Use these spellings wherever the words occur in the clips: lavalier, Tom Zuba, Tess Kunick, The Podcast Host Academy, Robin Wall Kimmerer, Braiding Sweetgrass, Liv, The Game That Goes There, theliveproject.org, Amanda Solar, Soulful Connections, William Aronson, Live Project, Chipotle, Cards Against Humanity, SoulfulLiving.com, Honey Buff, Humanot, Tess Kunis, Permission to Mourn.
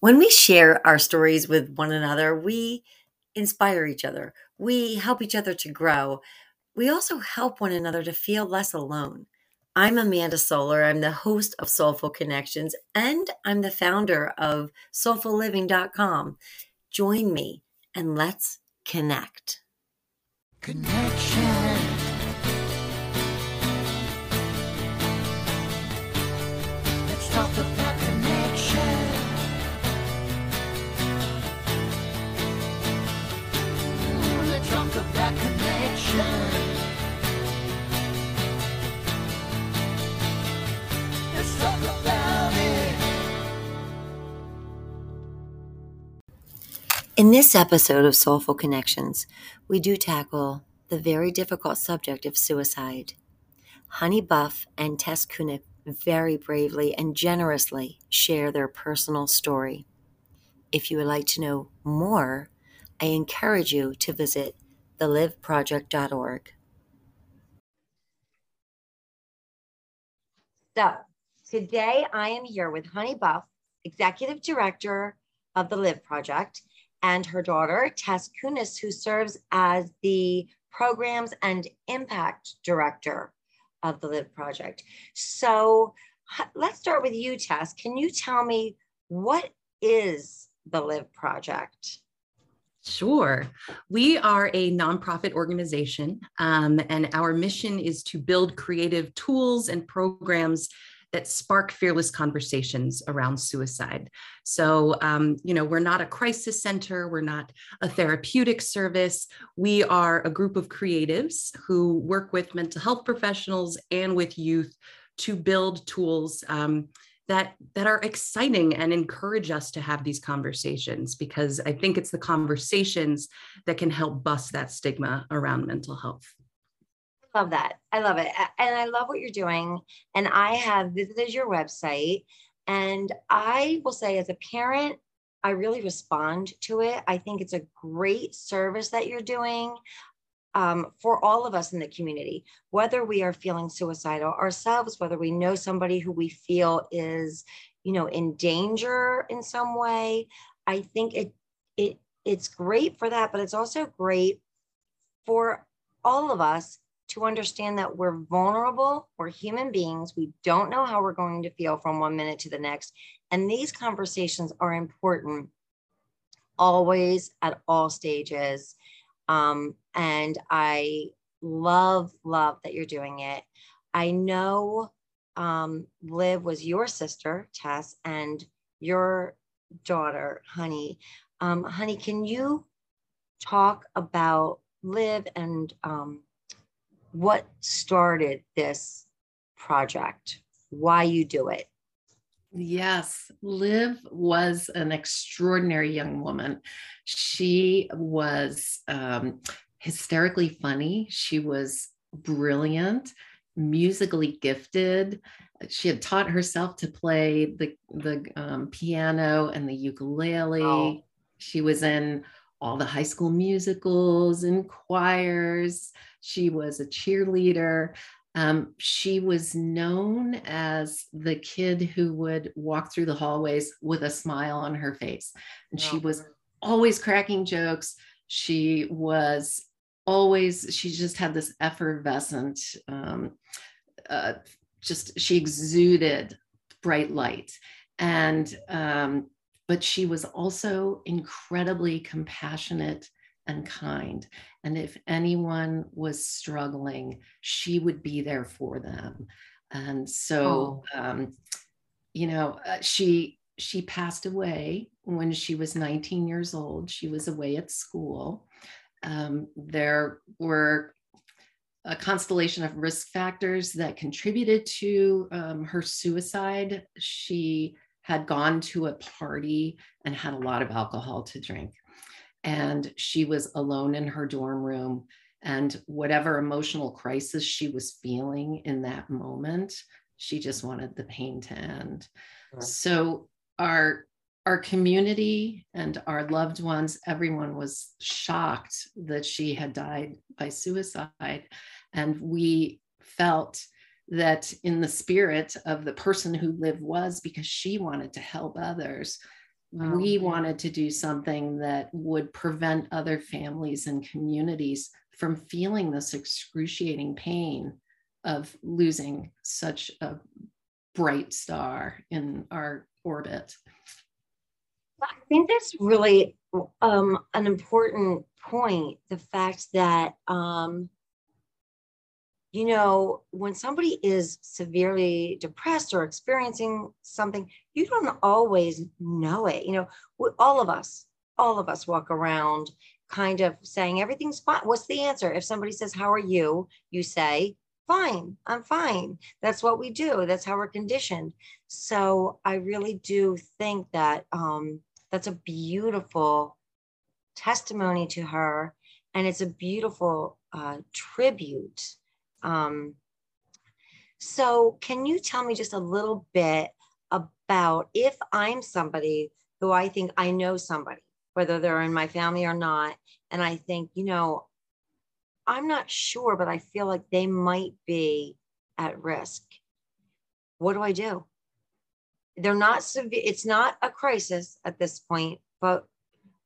When we share our stories with one another, we inspire each other. We help each other to grow. We also help one another to feel less alone. I'm Amanda Solar. I'm the host of Soulful Connections, and I'm the founder of SoulfulLiving.com. Join me and let's connect. Connection. Let's talk about connection. Ooh, let's talk about connection. In this episode of Soulful Connections, we do tackle the very difficult subject of suicide. Honey Buff and Tess Kunick very bravely and generously share their personal story. If you would like to know more, I encourage you to visit theliveproject.org. So, today I am here with Honey Buff, Executive Director of the Live Project, and her daughter, Tess Kunis, who serves as the Programs and Impact Director of the Live Project. So let's start with you, Tess. Can you tell me, what is the Live Project? Sure. We are a nonprofit organization, and our mission is to build creative tools and programs that spark fearless conversations around suicide. So, we're not a crisis center. We're not a therapeutic service. We are a group of creatives who work with mental health professionals and with youth to build tools that are exciting and encourage us to have these conversations, because I think it's the conversations that can help bust that stigma around mental health. Love that. I love it. And I love what you're doing. And I have visited your website, and I will say, as a parent, I really respond to it. I think it's a great service that you're doing for all of us in the community, whether we are feeling suicidal ourselves, whether we know somebody who we feel is, in danger in some way. I think it's great for that, but it's also great for all of us to understand that we're vulnerable, we're human beings, we don't know how we're going to feel from one minute to the next. And these conversations are important always, at all stages. And I love that you're doing it. I know Liv was your sister, Tess, and your daughter, Honey. Honey, can you talk about Liv and what started this project, why you do it? Yes, Liv was an extraordinary young woman. She was hysterically funny. She was brilliant, musically gifted. She had taught herself to play the piano and the ukulele. Oh. She was in all the high school musicals and choirs. She was a cheerleader. She was known as the kid who would walk through the hallways with a smile on her face. And wow. She was always cracking jokes. She was always, she just had this effervescent, she exuded bright light. And, but she was also incredibly compassionate and kind. And if anyone was struggling, she would be there for them. And so, she passed away when she was 19 years old. She was away at school. There were a constellation of risk factors that contributed to her suicide. She had gone to a party and had a lot of alcohol to drink. And she was alone in her dorm room, and whatever emotional crisis she was feeling in that moment, she just wanted the pain to end. Right. So our community and our loved ones, everyone was shocked that she had died by suicide. And we felt that in the spirit of the person who Liv was, because she wanted to help others, Wow. We wanted to do something that would prevent other families and communities from feeling this excruciating pain of losing such a bright star in our orbit. I think that's really an important point. The fact that, you know, when somebody is severely depressed or experiencing something, you don't always know it. You know, all of us walk around kind of saying everything's fine. What's the answer? If somebody says, how are you? You say, fine, I'm fine. That's what we do. That's how we're conditioned. So I really do think that that's a beautiful testimony to her. And it's a beautiful tribute. So can you tell me just a little bit about, if I'm somebody who I think I know somebody, whether they're in my family or not, and I think, you know, I'm not sure, but I feel like they might be at risk. What do I do? They're not severe. It's not a crisis at this point, but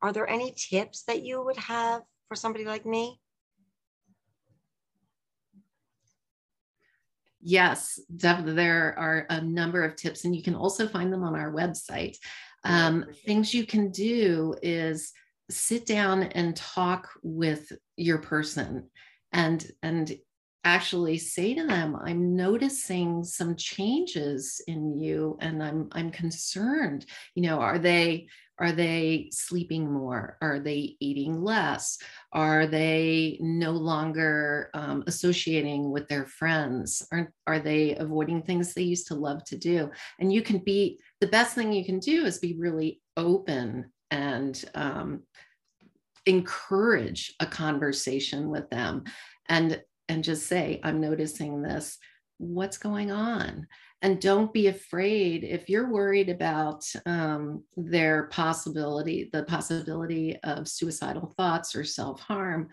are there any tips that you would have for somebody like me? Yes, there are a number of tips, and you can also find them on our website. Things you can do is sit down and talk with your person and actually say to them, I'm noticing some changes in you, and I'm concerned. You know, are they sleeping more? Are they eating less? Are they no longer associating with their friends? Are they avoiding things they used to love to do? And you can be, the best thing you can do is be really open and encourage a conversation with them and just say, I'm noticing this. What's going on? And don't be afraid if you're worried about the possibility of suicidal thoughts or self-harm.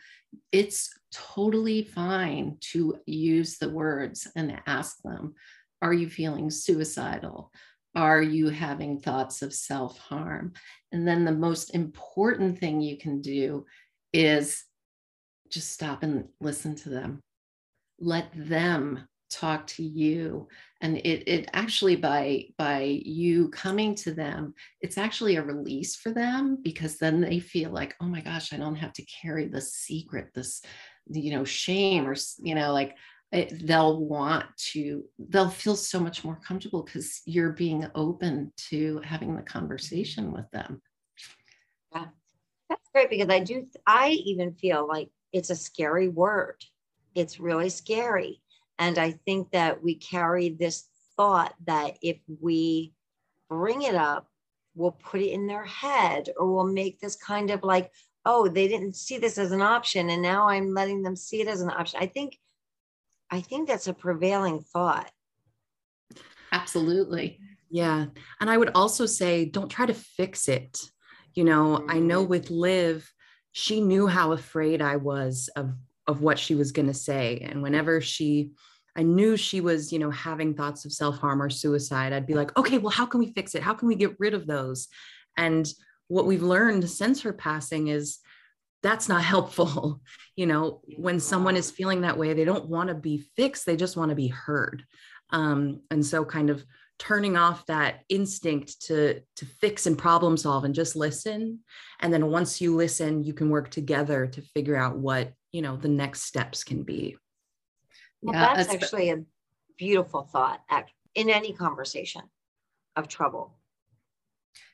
It's totally fine to use the words and ask them, are you feeling suicidal? Are you having thoughts of self-harm? And then the most important thing you can do is just stop and listen to them. Let them talk to you. And it actually, by you coming to them, it's actually a release for them, because then they feel like, oh my gosh, I don't have to carry this secret, this, you know, shame, or, you know, like they'll feel so much more comfortable because you're being open to having the conversation with them. Yeah. That's great, because I even feel like it's a scary word. It's really scary. And I think that we carry this thought that if we bring it up, we'll put it in their head, or we'll make this kind of like, oh, they didn't see this as an option, and now I'm letting them see it as an option. I think that's a prevailing thought. Absolutely. Yeah. And I would also say, don't try to fix it. You know, I know with Liv, she knew how afraid I was of what she was going to say. And whenever I knew she was, you know, having thoughts of self-harm or suicide, I'd be like, okay, well, how can we fix it? How can we get rid of those? And what we've learned since her passing is that's not helpful. You know, when someone is feeling that way, they don't want to be fixed. They just want to be heard. And so kind of turning off that instinct to fix and problem solve, and just listen. And then once you listen, you can work together to figure out what, you know, the next steps can be. Well, yeah, that's actually a beautiful thought in any conversation of trouble.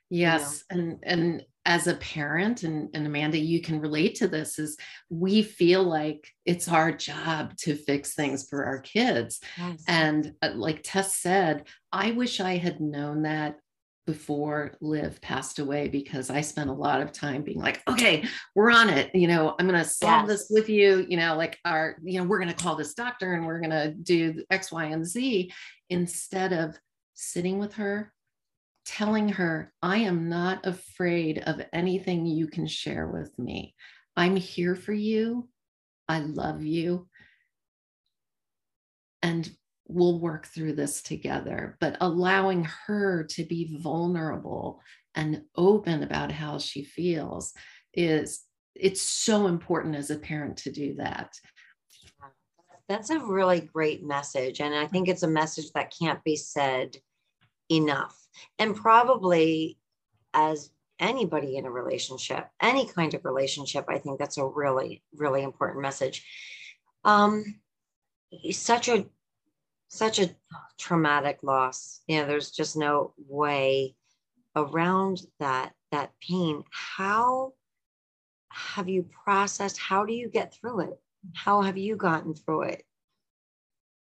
Yes. You know? And as a parent, and Amanda, you can relate to this, is we feel like it's our job to fix things for our kids. Yes. And like Tess said, I wish I had known that before Liv passed away, because I spent a lot of time being like, okay, we're on it. You know, I'm going to solve this with you, you know, like we're going to call this doctor and we're going to do X, Y, and Z, instead of sitting with her, telling her, I am not afraid of anything you can share with me. I'm here for you. I love you. And we'll work through this together, but allowing her to be vulnerable and open about how she feels, is it's so important as a parent to do that. That's a really great message. And I think it's a message that can't be said enough. And probably as anybody in a relationship, any kind of relationship, I think that's a really, really important message. Such a traumatic loss. You know, there's just no way around that pain. How have you processed? How do you get through it? How have you gotten through it?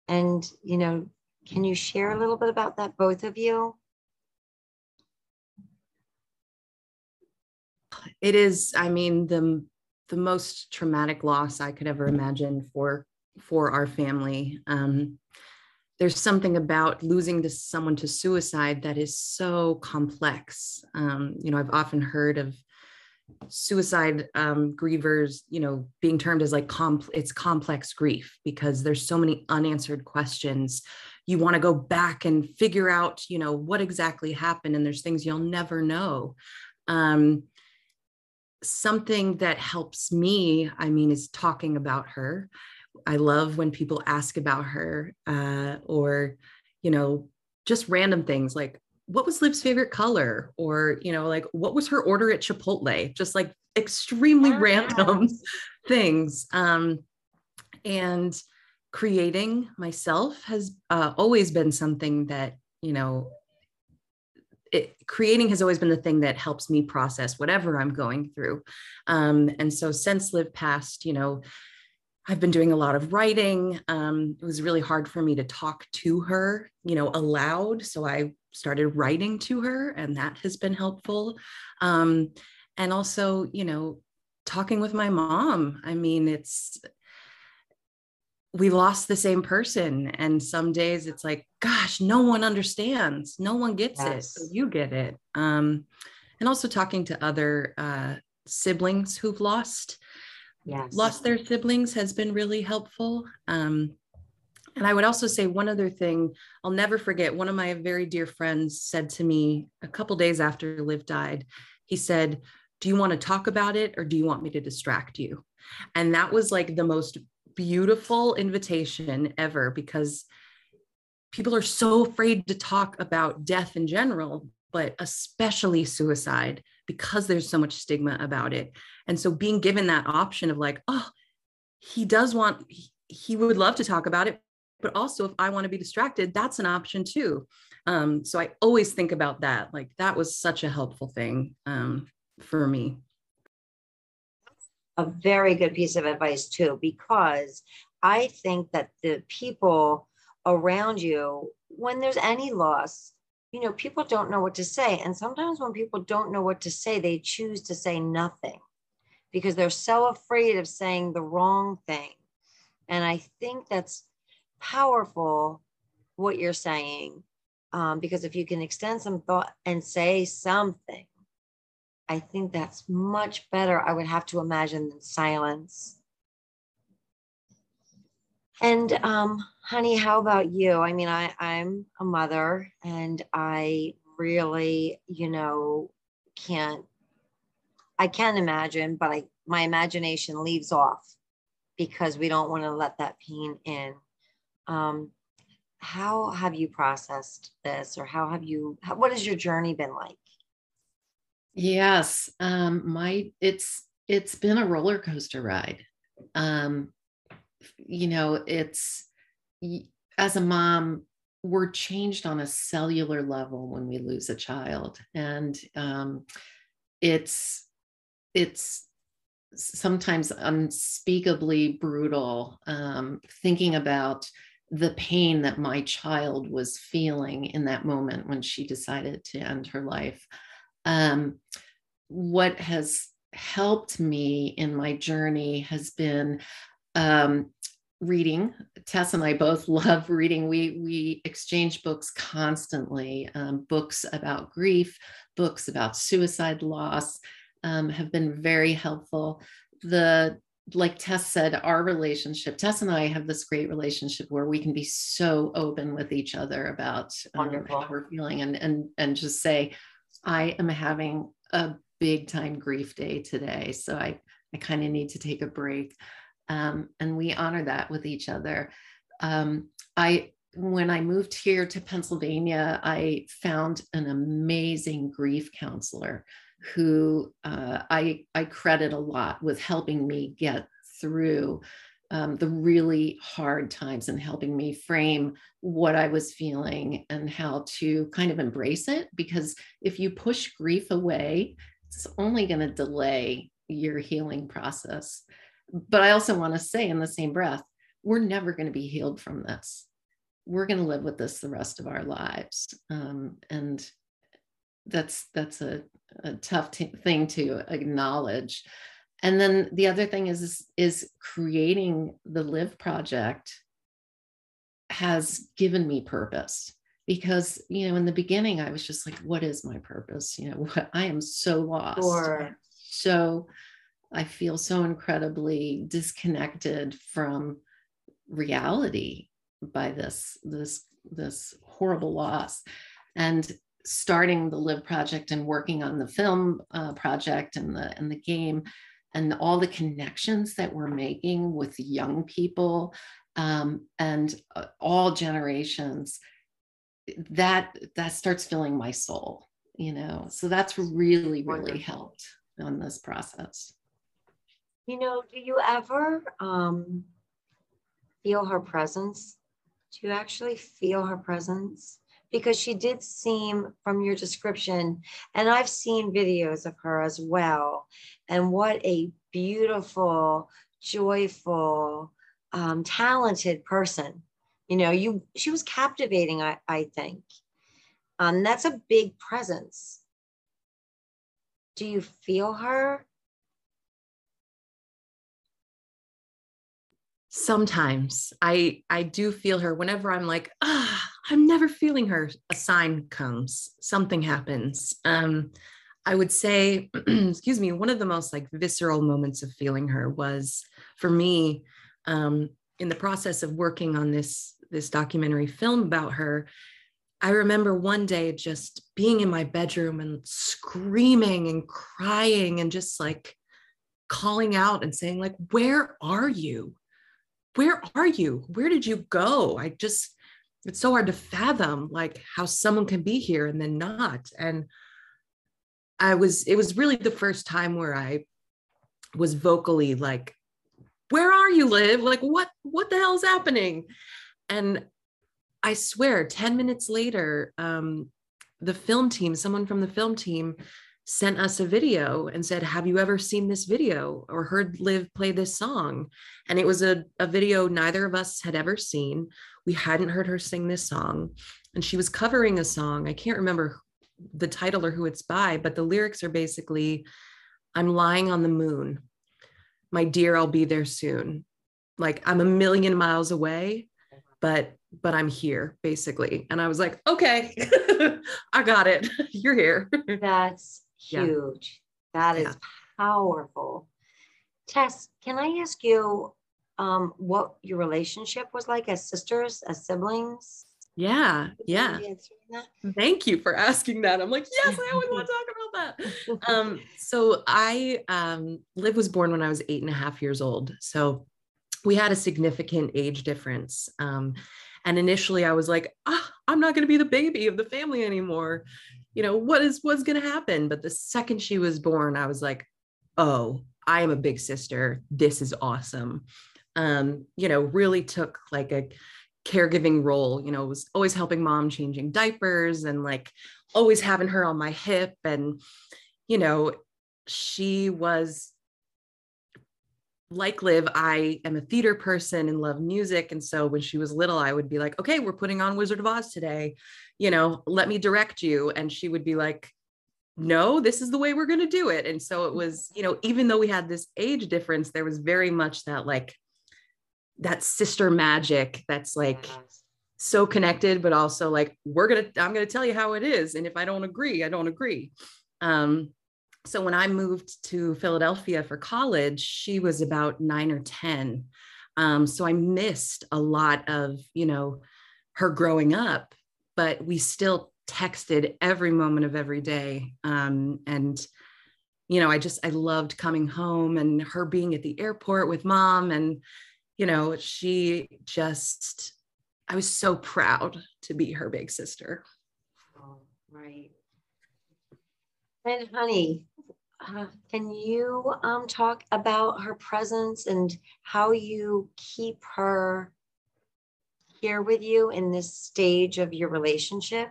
And, you know, can you share a little bit about that, both of you? It is, I mean, the most traumatic loss I could ever imagine for our family. There's something about losing someone to suicide that is so complex. You know, I've often heard of suicide grievers, you know, being termed as like it's complex grief because there's so many unanswered questions. You want to go back and figure out, you know, what exactly happened, and there's things you'll never know. Something that helps me, I mean, is talking about her. I love when people ask about her, or, you know, just random things like, what was Liv's favorite color? Or, you know, like, what was her order at Chipotle? Just like extremely random things. And creating myself has always been something that, you know, creating has always been the thing that helps me process whatever I'm going through. And so since Liv passed, you know, I've been doing a lot of writing. It was really hard for me to talk to her, you know, aloud. So I started writing to her, and that has been helpful. And also, you know, talking with my mom. I mean, we lost the same person. And some days it's like, gosh, no one understands. No one gets it. So you get it. And also talking to other siblings who've lost their siblings has been really helpful. And I would also say one other thing I'll never forget. One of my very dear friends said to me a couple days after Liv died, he said, "Do you want to talk about it, or do you want me to distract you?" And that was like the most beautiful invitation ever, because people are so afraid to talk about death in general, but especially suicide, because there's so much stigma about it. And so being given that option of like, oh, he would love to talk about it, but also if I want to be distracted, that's an option too. So I always think about that. Like, that was such a helpful thing for me. A very good piece of advice too, because I think that the people around you, when there's any loss, you know, people don't know what to say. And sometimes when people don't know what to say, they choose to say nothing because they're so afraid of saying the wrong thing. And I think that's powerful, what you're saying, because if you can extend some thought and say something, I think that's much better, I would have to imagine, than silence. And honey, how about you? I mean, I'm a mother, and I really, you know, I can imagine, but my imagination leaves off because we don't want to let that pain in. How have you processed this, or what has your journey been like? Yes, it's been a roller coaster ride. You know, as a mom, we're changed on a cellular level when we lose a child, and it's sometimes unspeakably brutal. Thinking about the pain that my child was feeling in that moment when she decided to end her life. What has helped me in my journey has been reading. Tess and I both love reading. We exchange books constantly. Books about grief, books about suicide loss have been very helpful. Like Tess said, Tess and I have this great relationship where we can be so open with each other about how we're feeling, and just say, I am having a big time grief day today. So I kind of need to take a break. And we honor that with each other. When I moved here to Pennsylvania, I found an amazing grief counselor who I credit a lot with helping me get through the really hard times and helping me frame what I was feeling and how to kind of embrace it. Because if you push grief away, it's only going to delay your healing process. But I also want to say in the same breath, we're never going to be healed from this. We're going to live with this the rest of our lives. And that's a tough thing to acknowledge. And then the other thing is creating the Live Project has given me purpose, because, you know, in the beginning, I was just like, what is my purpose? You know, I am so lost. Sure. So I feel so incredibly disconnected from reality by this horrible loss. And starting the Live Project and working on the film project and the game and all the connections that we're making with young people and all generations, that starts filling my soul, you know? So that's really, really helped on this process. You know, do you ever feel her presence? Do you actually feel her presence? Because she did seem, from your description, and I've seen videos of her as well, and what a beautiful, joyful, talented person. You know, she was captivating, I think. That's a big presence. Do you feel her? Sometimes I do feel her whenever I'm like, I'm never feeling her. A sign comes, something happens. I would say, excuse me, one of the most like visceral moments of feeling her was for me in the process of working on this documentary film about her. I remember one day just being in my bedroom and screaming and crying and just like calling out and saying like, where are you? Where are you? Where did you go? It's so hard to fathom like how someone can be here and then not. And it was really the first time where I was vocally like, where are you, Liv? Like, what the hell is happening? And I swear 10 minutes later, someone from the film team sent us a video and said, have you ever seen this video or heard Liv play this song? And it was a video neither of us had ever seen. We hadn't heard her sing this song. And she was covering a song. I can't remember the title or who it's by, but the lyrics are basically, I'm lying on the moon. My dear, I'll be there soon. Like I'm a million miles away, but I'm here basically. And I was like, okay, I got it. You're here. That's huge. Yeah. That is powerful. Tess, can I ask you what your relationship was like as sisters, as siblings? Yeah. Yeah. Thank you for asking that. I'm like, yes, I always want to talk about that. So Liv was born when I was 8.5 years old. So we had a significant age difference. And initially I was like, I'm not going to be the baby of the family anymore. You know, what's going to happen? But the second she was born, I was like, oh, I am a big sister. This is awesome. You know, really took like a caregiving role, you know, was always helping mom changing diapers and like always having her on my hip. And, you know, she was like Liv, I am a theater person and love music. And so when she was little, I would be like, okay, we're putting on Wizard of Oz today. You know, let me direct you. And she would be like, no, this is the way we're going to do it. And so it was, you know, even though we had this age difference, there was very much that like, that sister magic that's like so connected, but also like, I'm going to tell you how it is. And if I don't agree, I don't agree. So when I moved to Philadelphia for college, she was about 9 or 10. So I missed a lot of, you know, her growing up, but we still texted every moment of every day. And, you know, I loved coming home and her being at the airport with mom. And, you know, I was so proud to be her big sister. Oh, right. And Honey, can you talk about her presence and how you keep her here with you in this stage of your relationship?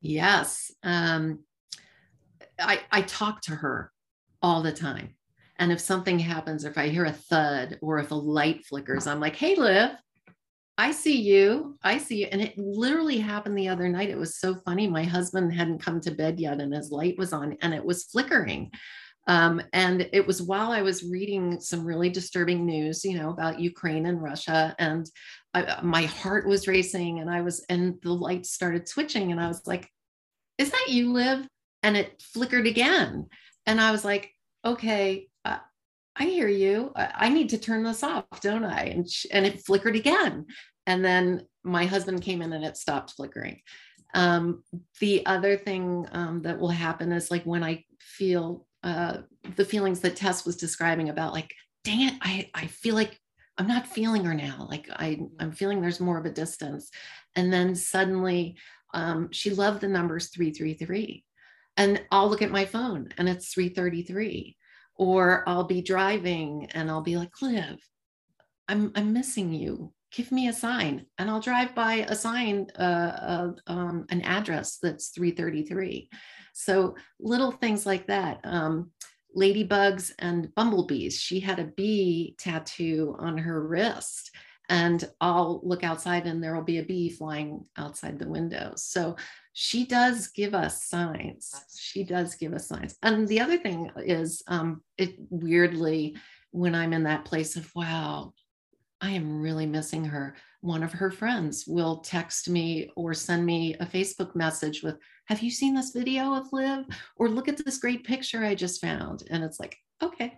Yes. I talk to her all the time. And if something happens, or if I hear a thud or if a light flickers, I'm like, hey, Liv, I see you. And it literally happened the other night. It was so funny. My husband hadn't come to bed yet and his light was on and it was flickering. And it was while I was reading some really disturbing news, you know, about Ukraine and Russia, and my heart was racing and the light started switching and I was like, is that you, Liv? And it flickered again. And I was like, okay, I hear you. I need to turn this off, don't I? And it flickered again. And then my husband came in and it stopped flickering. The other thing that will happen is like when I feel the feelings that Tess was describing about like, dang it, I feel like I'm not feeling her now. Like I'm feeling there's more of a distance. And then suddenly she loved the numbers 333. And I'll look at my phone and it's 333. Or I'll be driving and I'll be like, Liv, I'm missing you. Give me a sign. And I'll drive by a sign, an address that's 333. So little things like that. Ladybugs and bumblebees. She had a bee tattoo on her wrist. And I'll look outside and there'll be a bee flying outside the window. So she does give us signs. And the other thing is, it weirdly, when I'm in that place of, wow, I am really missing her, one of her friends will text me or send me a Facebook message with, have you seen this video of Liv? Or look at this great picture I just found. And it's like, okay.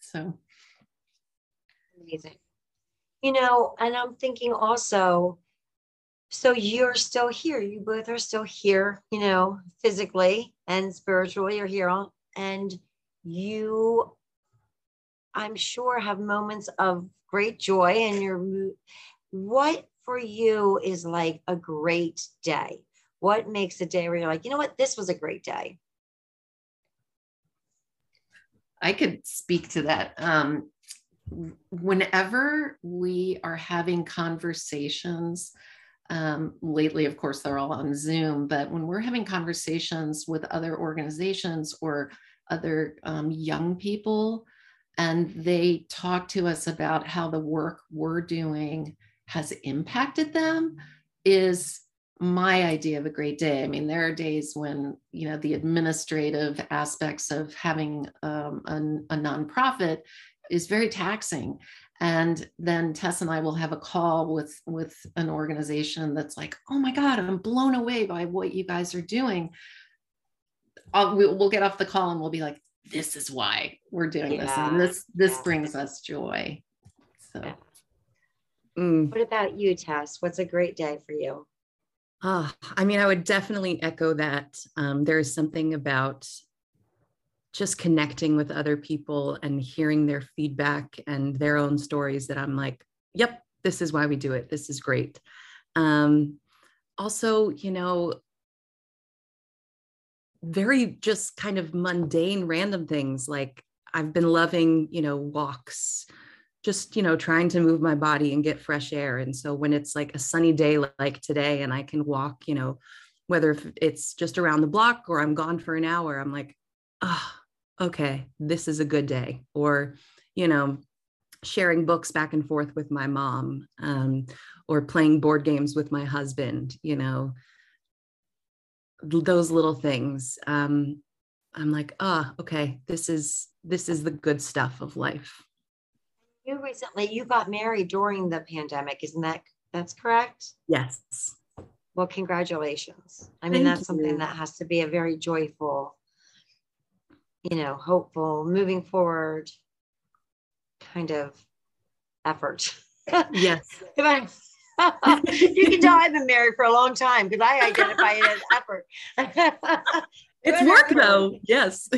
So. Amazing. You know, and I'm thinking also, so you're still here. You both are still here, you know, physically and spiritually are here. And you, I'm sure, have moments of great joy. And what for you is like a great day? What makes a day where you're like, you know what, this was a great day? I could speak to that. Whenever we are having conversations, lately, of course, they're all on Zoom, but when we're having conversations with other organizations or other young people, and they talk to us about how the work we're doing has impacted them, is my idea of a great day. I mean, there are days when, you know, the administrative aspects of having a nonprofit is very taxing. And then Tess and I will have a call with an organization that's like, oh my God, I'm blown away by what you guys are doing. We'll get off the call and we'll be like, this is why we're doing this. And this brings us joy. So. Yeah. What about you, Tess? What's a great day for you? I mean, I would definitely echo that. There is something about just connecting with other people and hearing their feedback and their own stories that I'm like, yep, this is why we do it. This is great. Also, you know, very just kind of mundane, random things. Like I've been loving, you know, walks, just, you know, trying to move my body and get fresh air. And so when it's like a sunny day like today and I can walk, you know, whether it's just around the block or I'm gone for an hour, I'm like, oh, okay, this is a good day. Or, you know, sharing books back and forth with my mom, or playing board games with my husband, you know, those little things. I'm like, oh, okay, this is the good stuff of life. You got married during the pandemic, isn't that's correct? Yes. Well, congratulations. I mean, that's something that has to be a very joyful, you know, hopeful, moving forward kind of effort. Yes. You can tell I've been married for a long time because I identify it as effort. It's work though. Yes.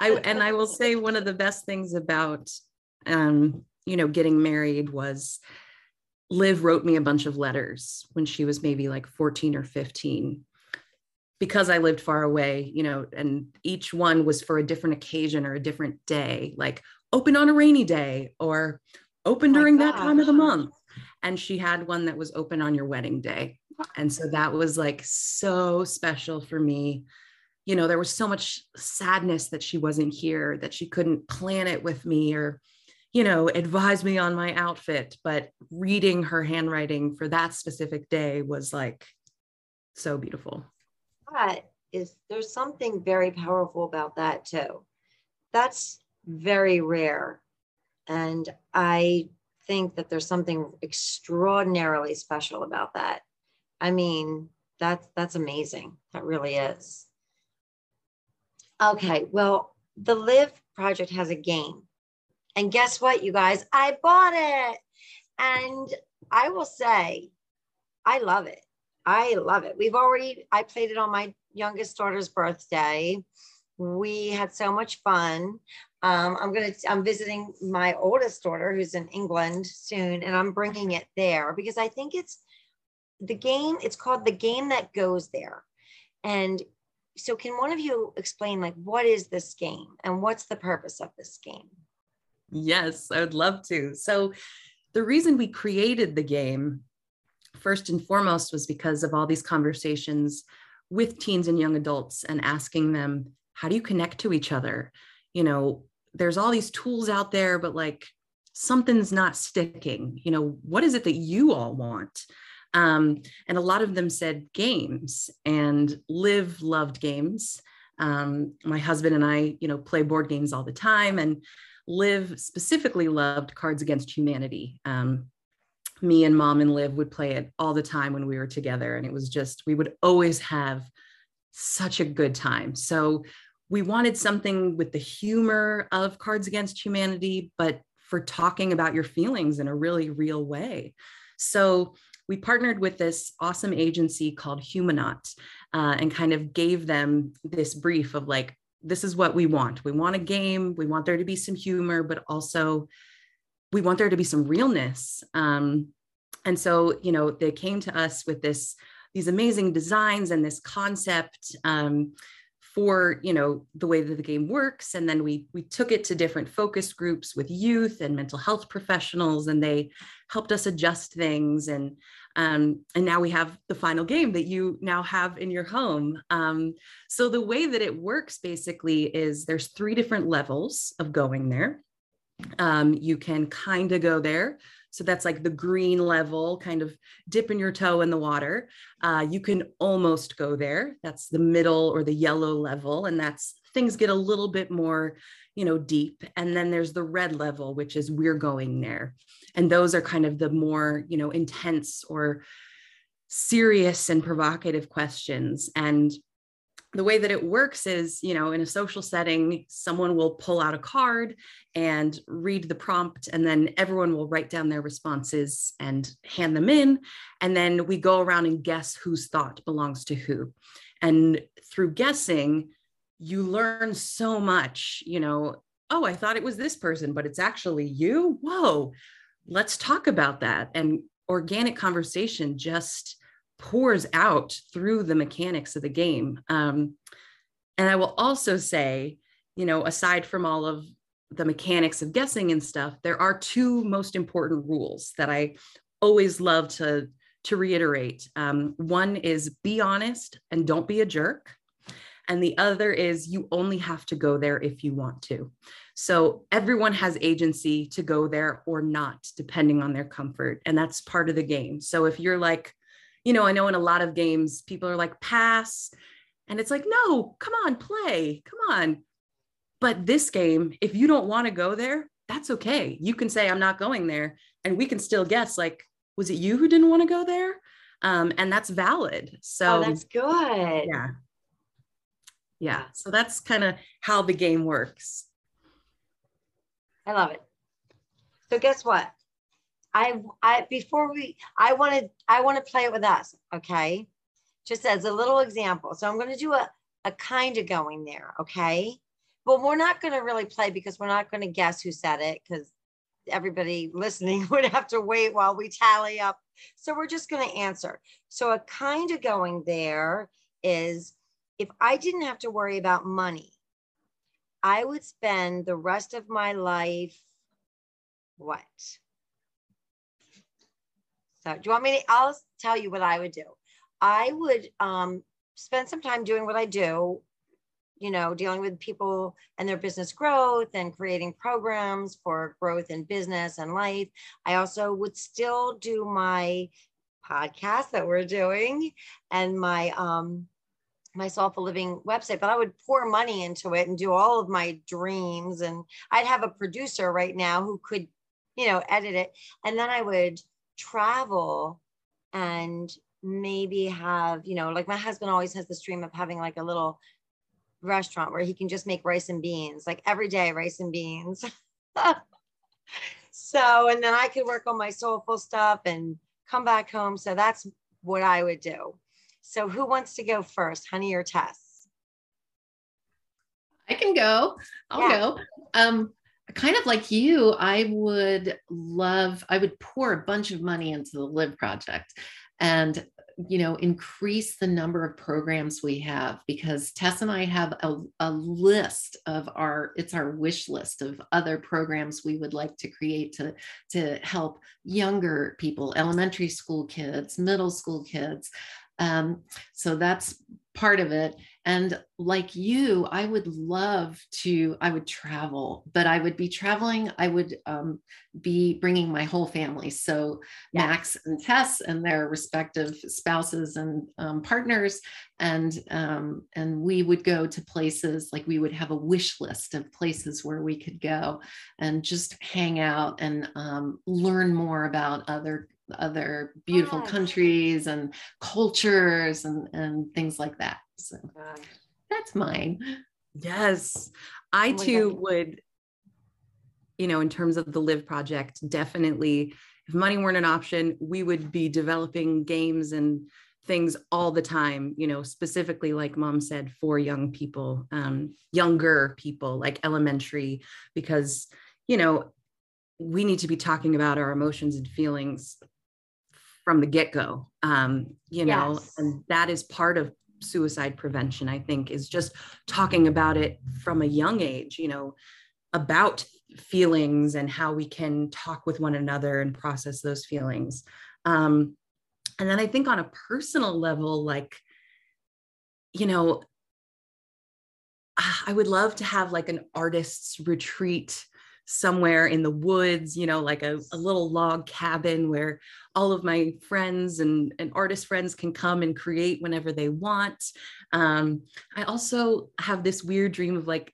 I will say one of the best things about, getting married was Liv wrote me a bunch of letters when she was maybe like 14 or 15, because I lived far away, and each one was for a different occasion or a different day, like open on a rainy day or open during that time of the month. And she had one that was open on your wedding day. And so that was like so special for me. There was so much sadness that she wasn't here, that she couldn't plan it with me or, advise me on my outfit. But reading her handwriting for that specific day was like so beautiful. There's something very powerful about that too. That's very rare. And I think that there's something extraordinarily special about that. I mean, that's amazing. That really is. Okay, well, the Live Project has a game. And guess what, you guys? I bought it. And I will say, I love it. I love it. I played it on my youngest daughter's birthday. We had so much fun. I'm visiting my oldest daughter who's in England soon, and I'm bringing it there because I think it's called The Game That Goes There. And so can one of you explain what is this game and what's the purpose of this game? Yes, I would love to. So the reason we created the game first and foremost was because of all these conversations with teens and young adults and asking them, how do you connect to each other? There's all these tools out there, but something's not sticking. What is it that you all want? And a lot of them said games, and Liv loved games. My husband and I, play board games all the time, and Liv specifically loved Cards Against Humanity. Me and Mom and Liv would play it all the time when we were together. And it was just, we would always have such a good time. So we wanted something with the humor of Cards Against Humanity, but for talking about your feelings in a really real way. So we partnered with this awesome agency called Humanot, and kind of gave them this brief of this is what we want. We want a game. We want there to be some humor, but also we want there to be some realness. And so, they came to us with these amazing designs and this concept for, the way that the game works. And then we took it to different focus groups with youth and mental health professionals, and they helped us adjust things. And now we have the final game that you now have in your home. So the way that it works basically is there's 3 different levels of going there. You can kind of go there. So that's the green level, kind of dipping your toe in the water. You can almost go there. That's the middle or the yellow level. And that's things get a little bit more, deep. And then there's the red level, which is we're going there. And those are kind of the more, intense or serious and provocative questions. And the way that it works is, in a social setting, someone will pull out a card and read the prompt, and then everyone will write down their responses and hand them in. And then we go around and guess whose thought belongs to who. And through guessing, you learn so much, oh, I thought it was this person, but it's actually you. Whoa, let's talk about that. And organic conversation just pours out through the mechanics of the game. And I will also say, aside from all of the mechanics of guessing and stuff, there are 2 most important rules that I always love to reiterate. One is be honest and don't be a jerk. And the other is you only have to go there if you want to. So everyone has agency to go there or not, depending on their comfort. And that's part of the game. So if you're I know in a lot of games, people are pass. And it's no, come on, play, come on. But this game, if you don't want to go there, that's okay. You can say, I'm not going there. And we can still guess, was it you who didn't want to go there? And that's valid. So that's good. Yeah. Yeah. So that's kind of how the game works. I love it. So guess what? I want to play it with us, okay? Just as a little example. So I'm going to do a kind of going there, okay? But we're not going to really play because we're not going to guess who said it, because everybody listening would have to wait while we tally up. So we're just going to answer. So a kind of going there is, if I didn't have to worry about money, I would spend the rest of my life, what? So do you want me to, I'll tell you what I would do. I would spend some time doing what I do, you know, dealing with people and their business growth and creating programs for growth in business and life. I also would still do my podcast that we're doing and my Soulful Living website, but I would pour money into it and do all of my dreams. And I'd have a producer right now who could, you know, edit it. And then I would travel and maybe have, you know, like my husband always has this dream of having like a little restaurant where he can just make rice and beans, like every day, rice and beans. So, and then I could work on my soulful stuff and come back home. So that's what I would do. So who wants to go first, Honey or Tess? I can go. I'll go. Kind of like you, I would pour a bunch of money into the Live Project and, you know, increase the number of programs we have, because Tess and I have a list of our wish list of other programs we would like to create to help younger people, elementary school kids, middle school kids. So that's part of it. And like you, I would travel, but I would be traveling. I would be bringing my whole family. So yeah. Max and Tess and their respective spouses and partners. And we would go to places, like we would have a wish list of places where we could go and just hang out and learn more about other beautiful countries and cultures and things like that. So that's mine. Yes. I too would, you know, in terms of the Live Project, definitely if money weren't an option, we would be developing games and things all the time, you know, specifically like Mom said, for young people, younger people, like elementary, because, you know, we need to be talking about our emotions and feelings from the get-go, you know, and that is part of suicide prevention, I think, is just talking about it from a young age, you know, about feelings and how we can talk with one another and process those feelings. And then I think on a personal level, like, you know, I would love to have like an artist's retreat somewhere in the woods, you know, like a little log cabin where all of my friends and artist friends can come and create whenever they want. I also have this weird dream of like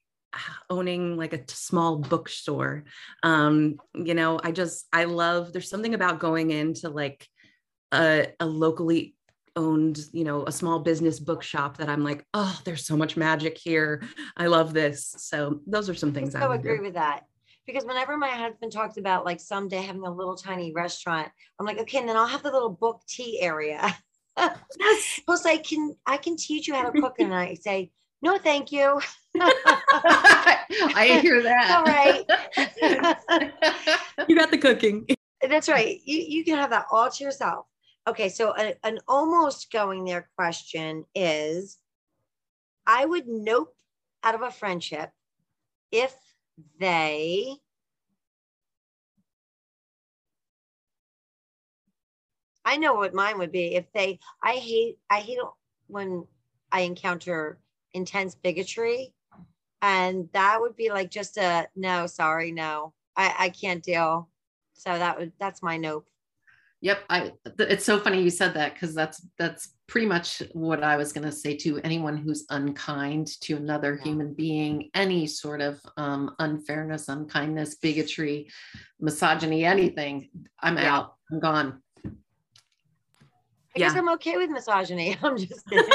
owning like a small bookstore. You know, there's something about going into like a locally owned, you know, a small business bookshop that I'm like, oh, there's so much magic here. I love this. So those are some things I would agree with that. Because whenever my husband talks about like someday having a little tiny restaurant, I'm like, okay, and then I'll have the little book tea area. Plus I can teach you how to cook. And I say, no, thank you. I hear that. All right. You got the cooking. That's right. You can have that all to yourself. Okay. So an almost going there question is, I would nope out of a friendship if they I know what mine would be. If they I hate when I encounter intense bigotry, and that would be like just a no, sorry, no, I can't deal. So that's my nope. Yep. It's so funny you said that, because that's pretty much what I was going to say too. Anyone who's unkind to another human being, any sort of unfairness, unkindness, bigotry, misogyny, anything, I'm out. I'm gone. I guess I'm okay with misogyny. I'm just kidding.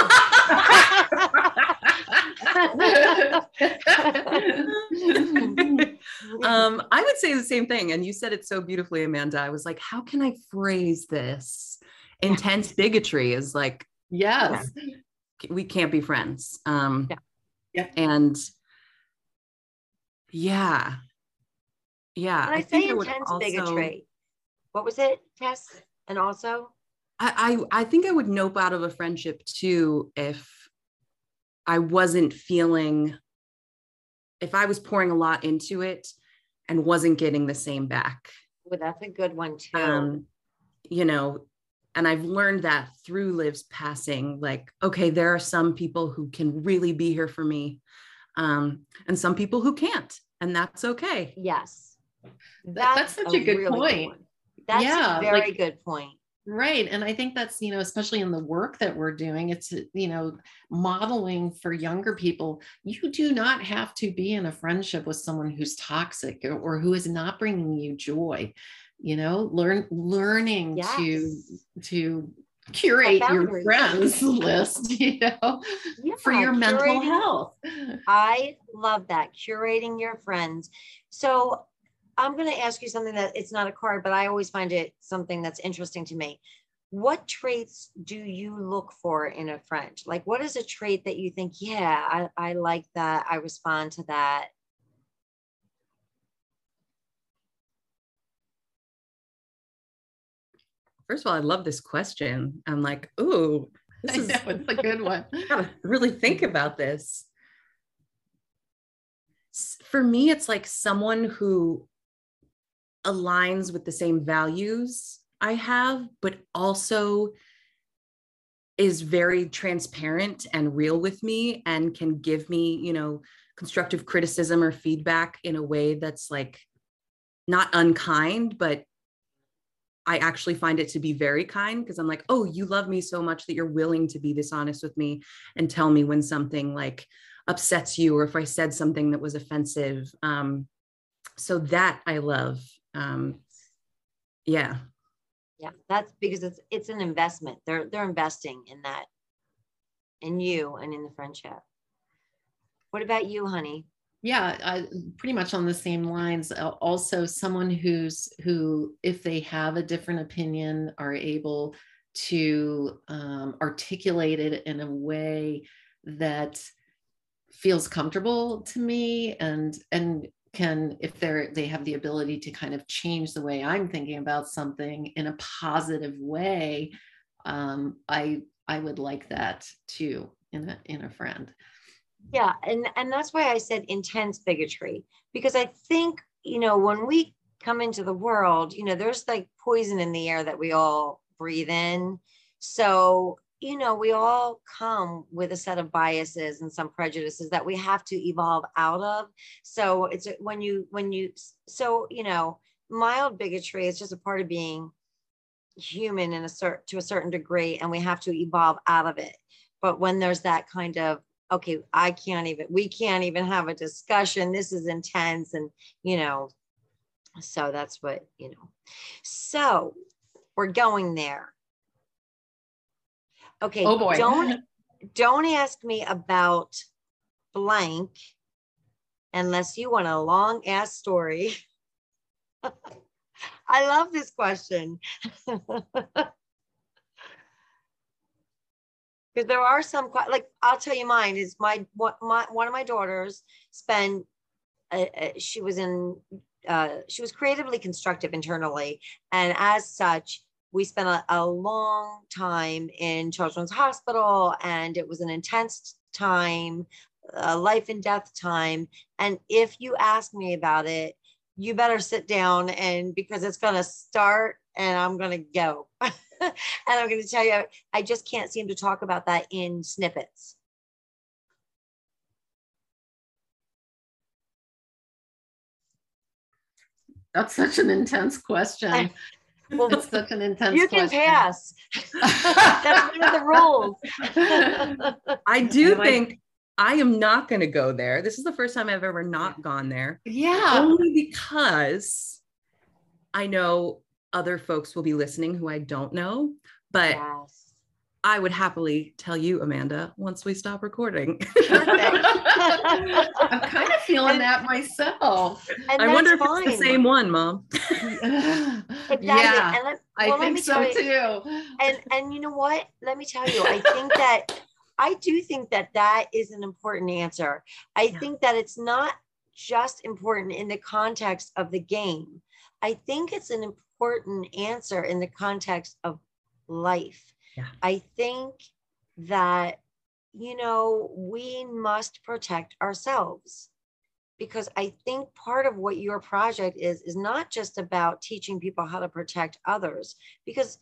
I would say the same thing. And you said it so beautifully, Amanda. I was like, how can I phrase this? Intense bigotry is like, yes, yeah, we can't be friends. And yeah. When I say intense bigotry, what was it, Tess? And also, I think I would nope out of a friendship too if I wasn't feeling, if I was pouring a lot into it and wasn't getting the same back. Well, that's a good one too. You know, and I've learned that through Liv's passing, like, okay, there are some people who can really be here for me, and some people who can't, and that's okay. Yes. That's such a good really point. Good that's a very good point. Right. And I think that's, you know, especially in the work that we're doing, it's, you know, modeling for younger people, you do not have to be in a friendship with someone who's toxic or who is not bringing you joy. You know, learning to curate your friends list, you know, for your mental health. I love that, curating your friends. So I'm going to ask you something that it's not a card, but I always find it something that's interesting to me. What traits do you look for in a friend? Like, what is a trait that you think, yeah, I like that. I respond to that. First of all, I love this question. I'm like, ooh, this is it's a good one. I gotta really think about this. For me, it's like someone who aligns with the same values I have, but also is very transparent and real with me and can give me, you know, constructive criticism or feedback in a way that's like not unkind, but I actually find it to be very kind, because I'm like, oh, you love me so much that you're willing to be this honest with me and tell me when something like upsets you or if I said something that was offensive. So that I love. Yeah, that's because it's an investment. They're investing in that, in you and in the friendship. What about you, honey? Yeah, pretty much on the same lines. Also, someone who, if they have a different opinion, are able to articulate it in a way that feels comfortable to me, and can, if they have the ability to kind of change the way I'm thinking about something in a positive way, I would like that too in a friend. Yeah. And that's why I said intense bigotry, because I think, you know, when we come into the world, you know, there's like poison in the air that we all breathe in. So, you know, we all come with a set of biases and some prejudices that we have to evolve out of. So it's so, you know, mild bigotry is just a part of being human to a certain degree, and we have to evolve out of it. But when there's that kind of, okay, we can't even have a discussion. This is intense. And, you know, so that's what, you know, so we're going there. Okay. Oh boy. Don't ask me about blank unless you want a long ass story. I love this question. Because there are some, like, I'll tell you mine is one of my daughters spent, she was creatively constructive internally. And as such, we spent a long time in Children's Hospital, and it was an intense time, a life and death time. And if you ask me about it, you better sit down, and because it's going to start and I'm going to go. And I'm going to tell you, I just can't seem to talk about that in snippets. That's such an intense question. Well, that's such an intense question. You can pass. That's one of the rules. I do think I am not going to go there. This is the first time I've ever not gone there. Yeah. Only because I know other folks will be listening who I don't know, but I would happily tell you, Amanda, once we stop recording. Perfect. I'm kind of feeling that myself. I wonder if it's the same one, Mom. Exactly. Yeah, and I think so too. And you know what? Let me tell you, I do think that is an important answer. I think that it's not just important in the context of the game. I think it's an important answer in the context of life. Yeah. I think that, you know, we must protect ourselves, because I think part of what your project is not just about teaching people how to protect others, because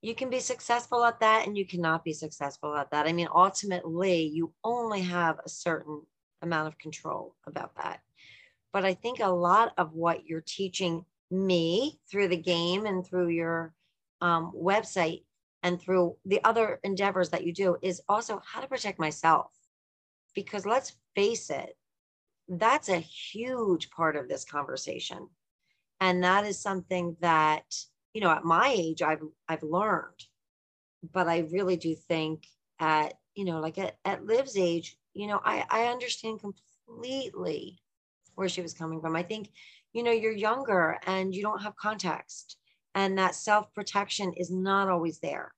you can be successful at that and you cannot be successful at that. I mean, ultimately, you only have a certain amount of control about that. But I think a lot of what you're teaching me through the game and through your website and through the other endeavors that you do is also how to protect myself. Because let's face it, that's a huge part of this conversation. And that is something that, you know, at my age, I've learned. But I really do think at, you know, like at Liv's age, you know, I understand completely where she was coming from. I think, you know, you're younger and you don't have context. And that self-protection is not always there.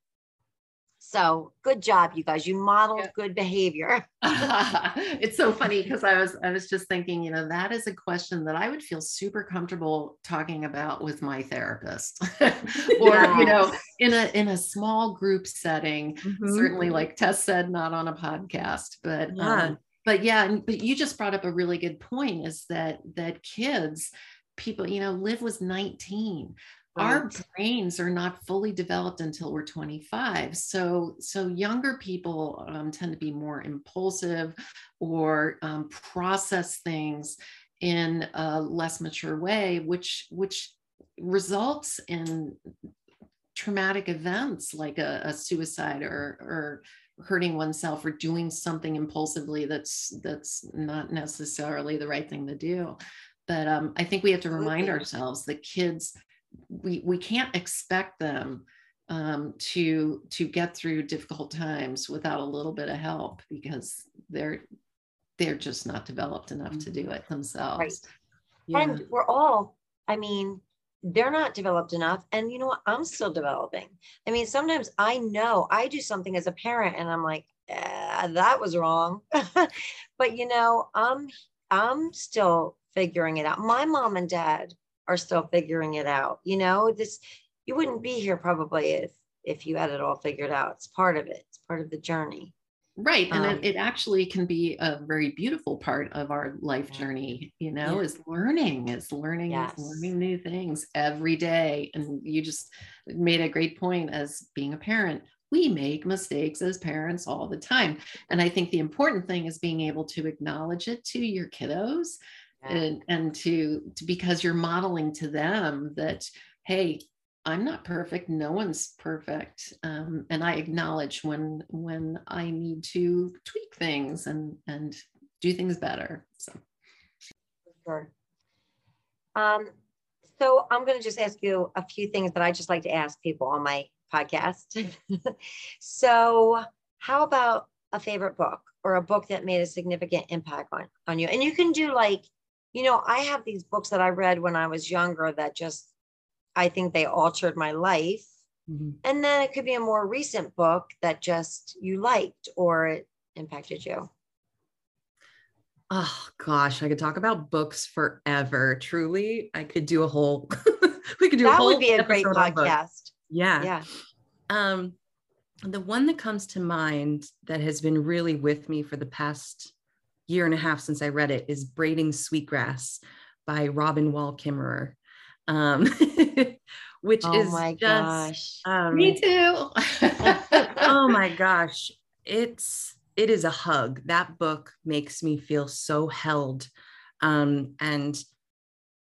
So good job, you guys. You modeled good behavior. It's so funny because I was just thinking, you know, that is a question that I would feel super comfortable talking about with my therapist or, you know, in a small group setting, certainly like Tess said, not on a podcast, but you just brought up a really good point is that kids, people, you know, Liv was 19. Our brains are not fully developed until we're 25. So younger people tend to be more impulsive or process things in a less mature way, which results in traumatic events like a suicide or hurting oneself or doing something impulsively that's not necessarily the right thing to do. But I think we have to remind ourselves that kids, we can't expect them to get through difficult times without a little bit of help, because they're just not developed enough to do it themselves. Right. Yeah. And we're all, I mean, they're not developed enough. And you know what? I'm still developing. I mean, sometimes I know I do something as a parent and I'm like, that was wrong. But you know, I'm still figuring it out. My mom and dad are still figuring it out. You know, this, you wouldn't be here probably if you had it all figured out. It's part of it. It's part of the journey. Right. And it actually can be a very beautiful part of our life journey, you know, is learning new things every day. And you just made a great point as being a parent. We make mistakes as parents all the time. And I think the important thing is being able to acknowledge it to your kiddos. Yeah. And to because you're modeling to them that, hey, I'm not perfect. No one's perfect. And I acknowledge when I need to tweak things and do things better. So. Sure. So I'm going to just ask you a few things that I just like to ask people on my podcast. So how about a favorite book or a book that made a significant impact on you? And you can do like, you know, I have these books that I read when I was younger that just, I think they altered my life. Mm-hmm. And then it could be a more recent book that just you liked or it impacted you. Oh gosh, I could talk about books forever. Truly, I could do a whole, that would be a great podcast. Yeah. Yeah. The one that comes to mind that has been really with me for the past year and a half since I read it is Braiding Sweetgrass by Robin Wall Kimmerer, which is just, me too. Oh my gosh. It is a hug. That book makes me feel so held, and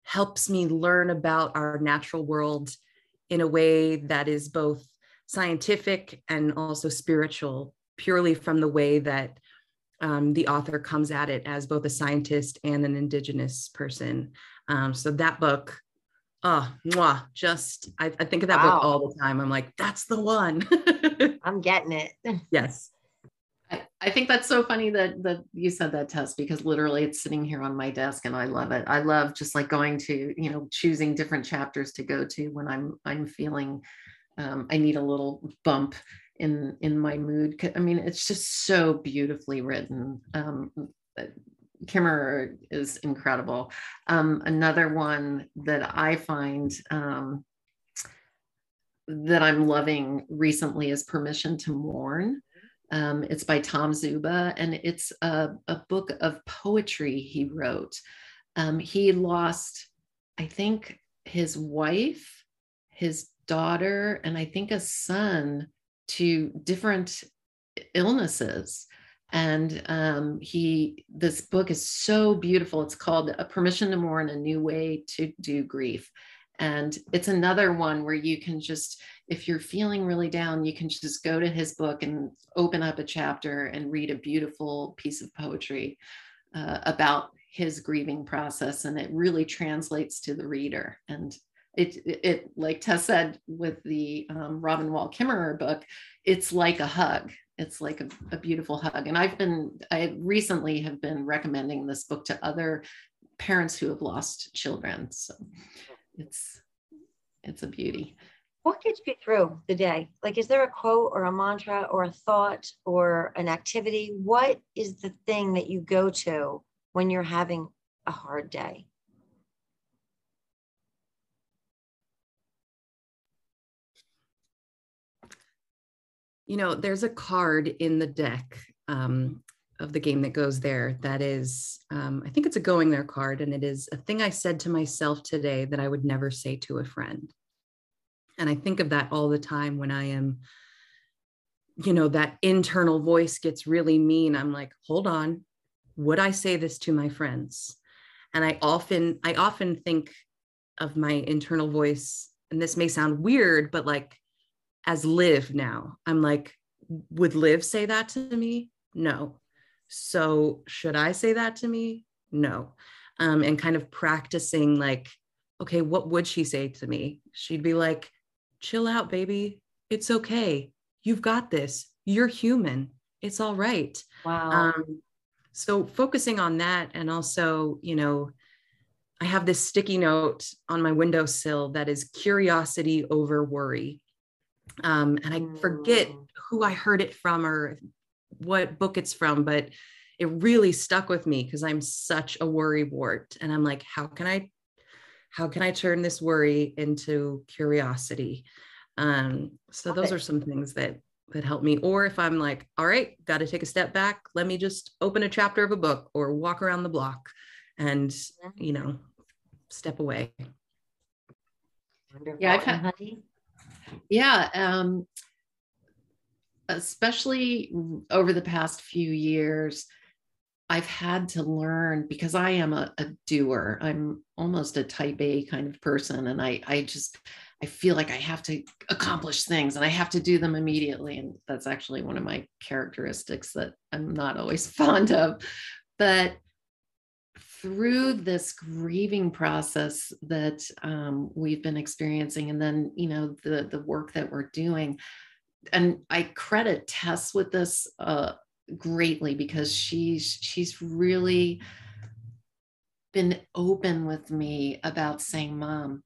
helps me learn about our natural world in a way that is both scientific and also spiritual, purely from the way that the author comes at it as both a scientist and an Indigenous person. So that book, I think of that book all the time. I'm like, that's the one. I'm getting it. Yes. I think that's so funny that you said that, Tess, because literally it's sitting here on my desk and I love it. I love just like going to, choosing different chapters to go to when I'm feeling, I need a little bump in my mood. I mean, it's just so beautifully written. Kimmerer is incredible. Another one that I find, that I'm loving recently is Permission to Mourn. It's by Tom Zuba, and it's a book of poetry he wrote. He lost, I think, his wife, his daughter, and I think a son to different illnesses. And this book is so beautiful. It's called Permission to Mourn, A New Way to Do Grief. And it's another one where you can just, if you're feeling really down, you can just go to his book and open up a chapter and read a beautiful piece of poetry about his grieving process. And it really translates to the reader. And it like Tess said, with the Robin Wall Kimmerer book, it's like a hug. It's like a beautiful hug. And I recently have been recommending this book to other parents who have lost children. So it's a beauty. What gets you through the day? Like, is there a quote or a mantra or a thought or an activity? What is the thing that you go to when you're having a hard day? There's a card in the deck of the game that goes there. That is, I think it's a going there card. And it is a thing I said to myself today that I would never say to a friend. And I think of that all the time when I am, that internal voice gets really mean. I'm like, hold on, would I say this to my friends? And I often think of my internal voice, and this may sound weird, but like as Liv now, I'm like, would Liv say that to me? No. So should I say that to me? No. And kind of practicing like, okay, what would she say to me? She'd be like, chill out, baby. It's okay. You've got this. You're human. It's all right. Wow. So focusing on that. And also, I have this sticky note on my windowsill that is curiosity over worry. And I forget who I heard it from or what book it's from, but it really stuck with me because I'm such a worry wart. And I'm like, how can I turn this worry into curiosity? So those are some things that help me. Or if I'm like, all right, got to take a step back. Let me just open a chapter of a book or walk around the block and, step away. Wonderful. Yeah. Especially over the past few years, I've had to learn, because I am a doer. I'm almost a type A kind of person. And I feel like I have to accomplish things and I have to do them immediately. And that's actually one of my characteristics that I'm not always fond of. But through this grieving process that we've been experiencing, and then, the work that we're doing, and I credit Tess with this, greatly, because she's really been open with me about saying, Mom,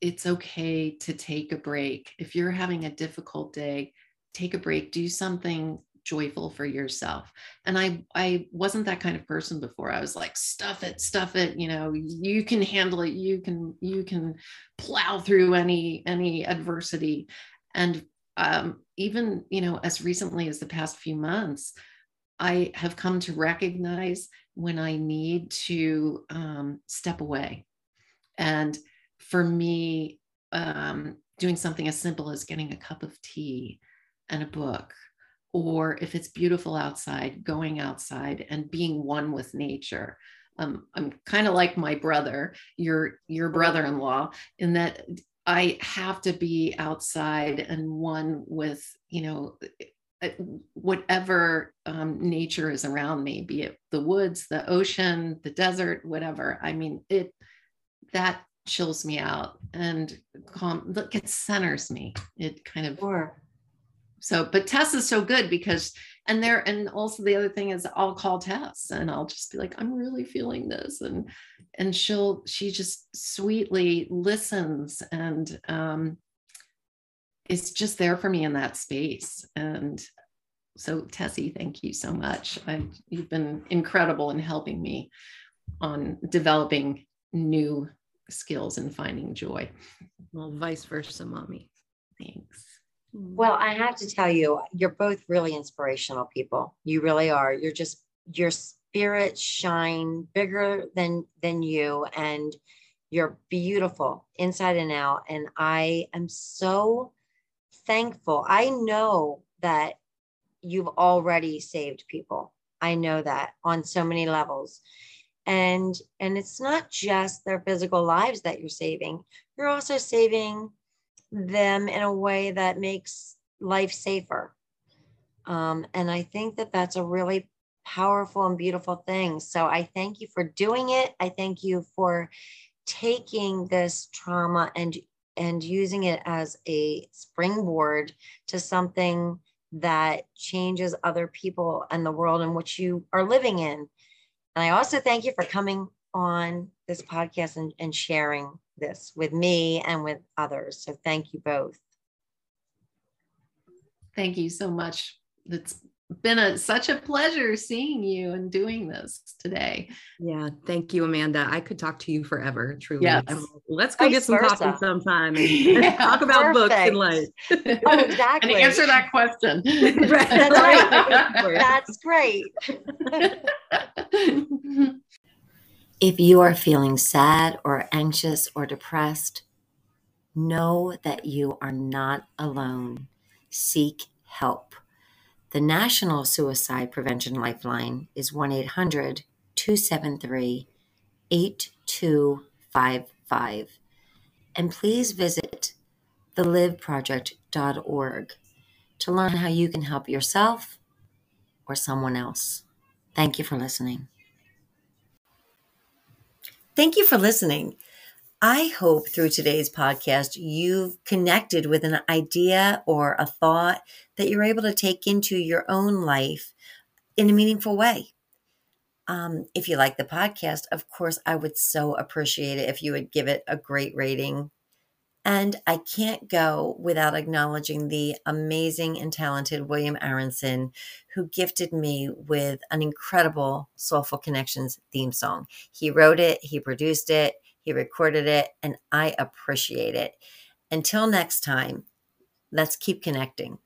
it's okay to take a break. If you're having a difficult day, take a break, do something joyful for yourself. And I wasn't that kind of person before. I was like, stuff it, you can handle it. You can plow through any adversity. And even, as recently as the past few months, I have come to recognize when I need to step away. And for me, doing something as simple as getting a cup of tea and a book, or if it's beautiful outside, going outside and being one with nature. I'm kind of like my brother, your brother-in-law, in that I have to be outside and one with, whatever nature is around me, be it the woods, the ocean, the desert, whatever. I mean, that chills me out and it centers me. It kind of, but Tess is so good because And there, and also the other thing is I'll call Tess and I'll just be like, I'm really feeling this. And she just sweetly listens and it's just there for me in that space. And so Tessie, thank you so much. You've been incredible in helping me on developing new skills and finding joy. Well, vice versa, mommy. Thanks. Well, I have to tell you, you're both really inspirational people. You really are. You're just, your spirit shine bigger than you, and you're beautiful inside and out. And I am so thankful. I know that you've already saved people. I know that on so many levels. And it's not just their physical lives that you're saving. You're also saving them in a way that makes life safer. And I think that that's a really powerful and beautiful thing. So I thank you for doing it. I thank you for taking this trauma and using it as a springboard to something that changes other people and the world in which you are living in. And I also thank you for coming on this podcast and sharing this with me and with others. So thank you both. Thank you so much. It's been such a pleasure seeing you and doing this today. Yeah. Thank you, Amanda. I could talk to you forever, truly. Yes. Let's go get some coffee sometime and talk about books and life. Oh, exactly. And answer that question. Right. That's right. That's great. If you are feeling sad or anxious or depressed, know that you are not alone. Seek help. The National Suicide Prevention Lifeline is 1-800-273-8255. And please visit theliveproject.org to learn how you can help yourself or someone else. Thank you for listening. Thank you for listening. I hope through today's podcast, you've connected with an idea or a thought that you're able to take into your own life in a meaningful way. If you like the podcast, of course, I would so appreciate it if you would give it a great rating. And I can't go without acknowledging the amazing and talented William Aronson, who gifted me with an incredible Soulful Connections theme song. He wrote it, he produced it, he recorded it, and I appreciate it. Until next time, let's keep connecting.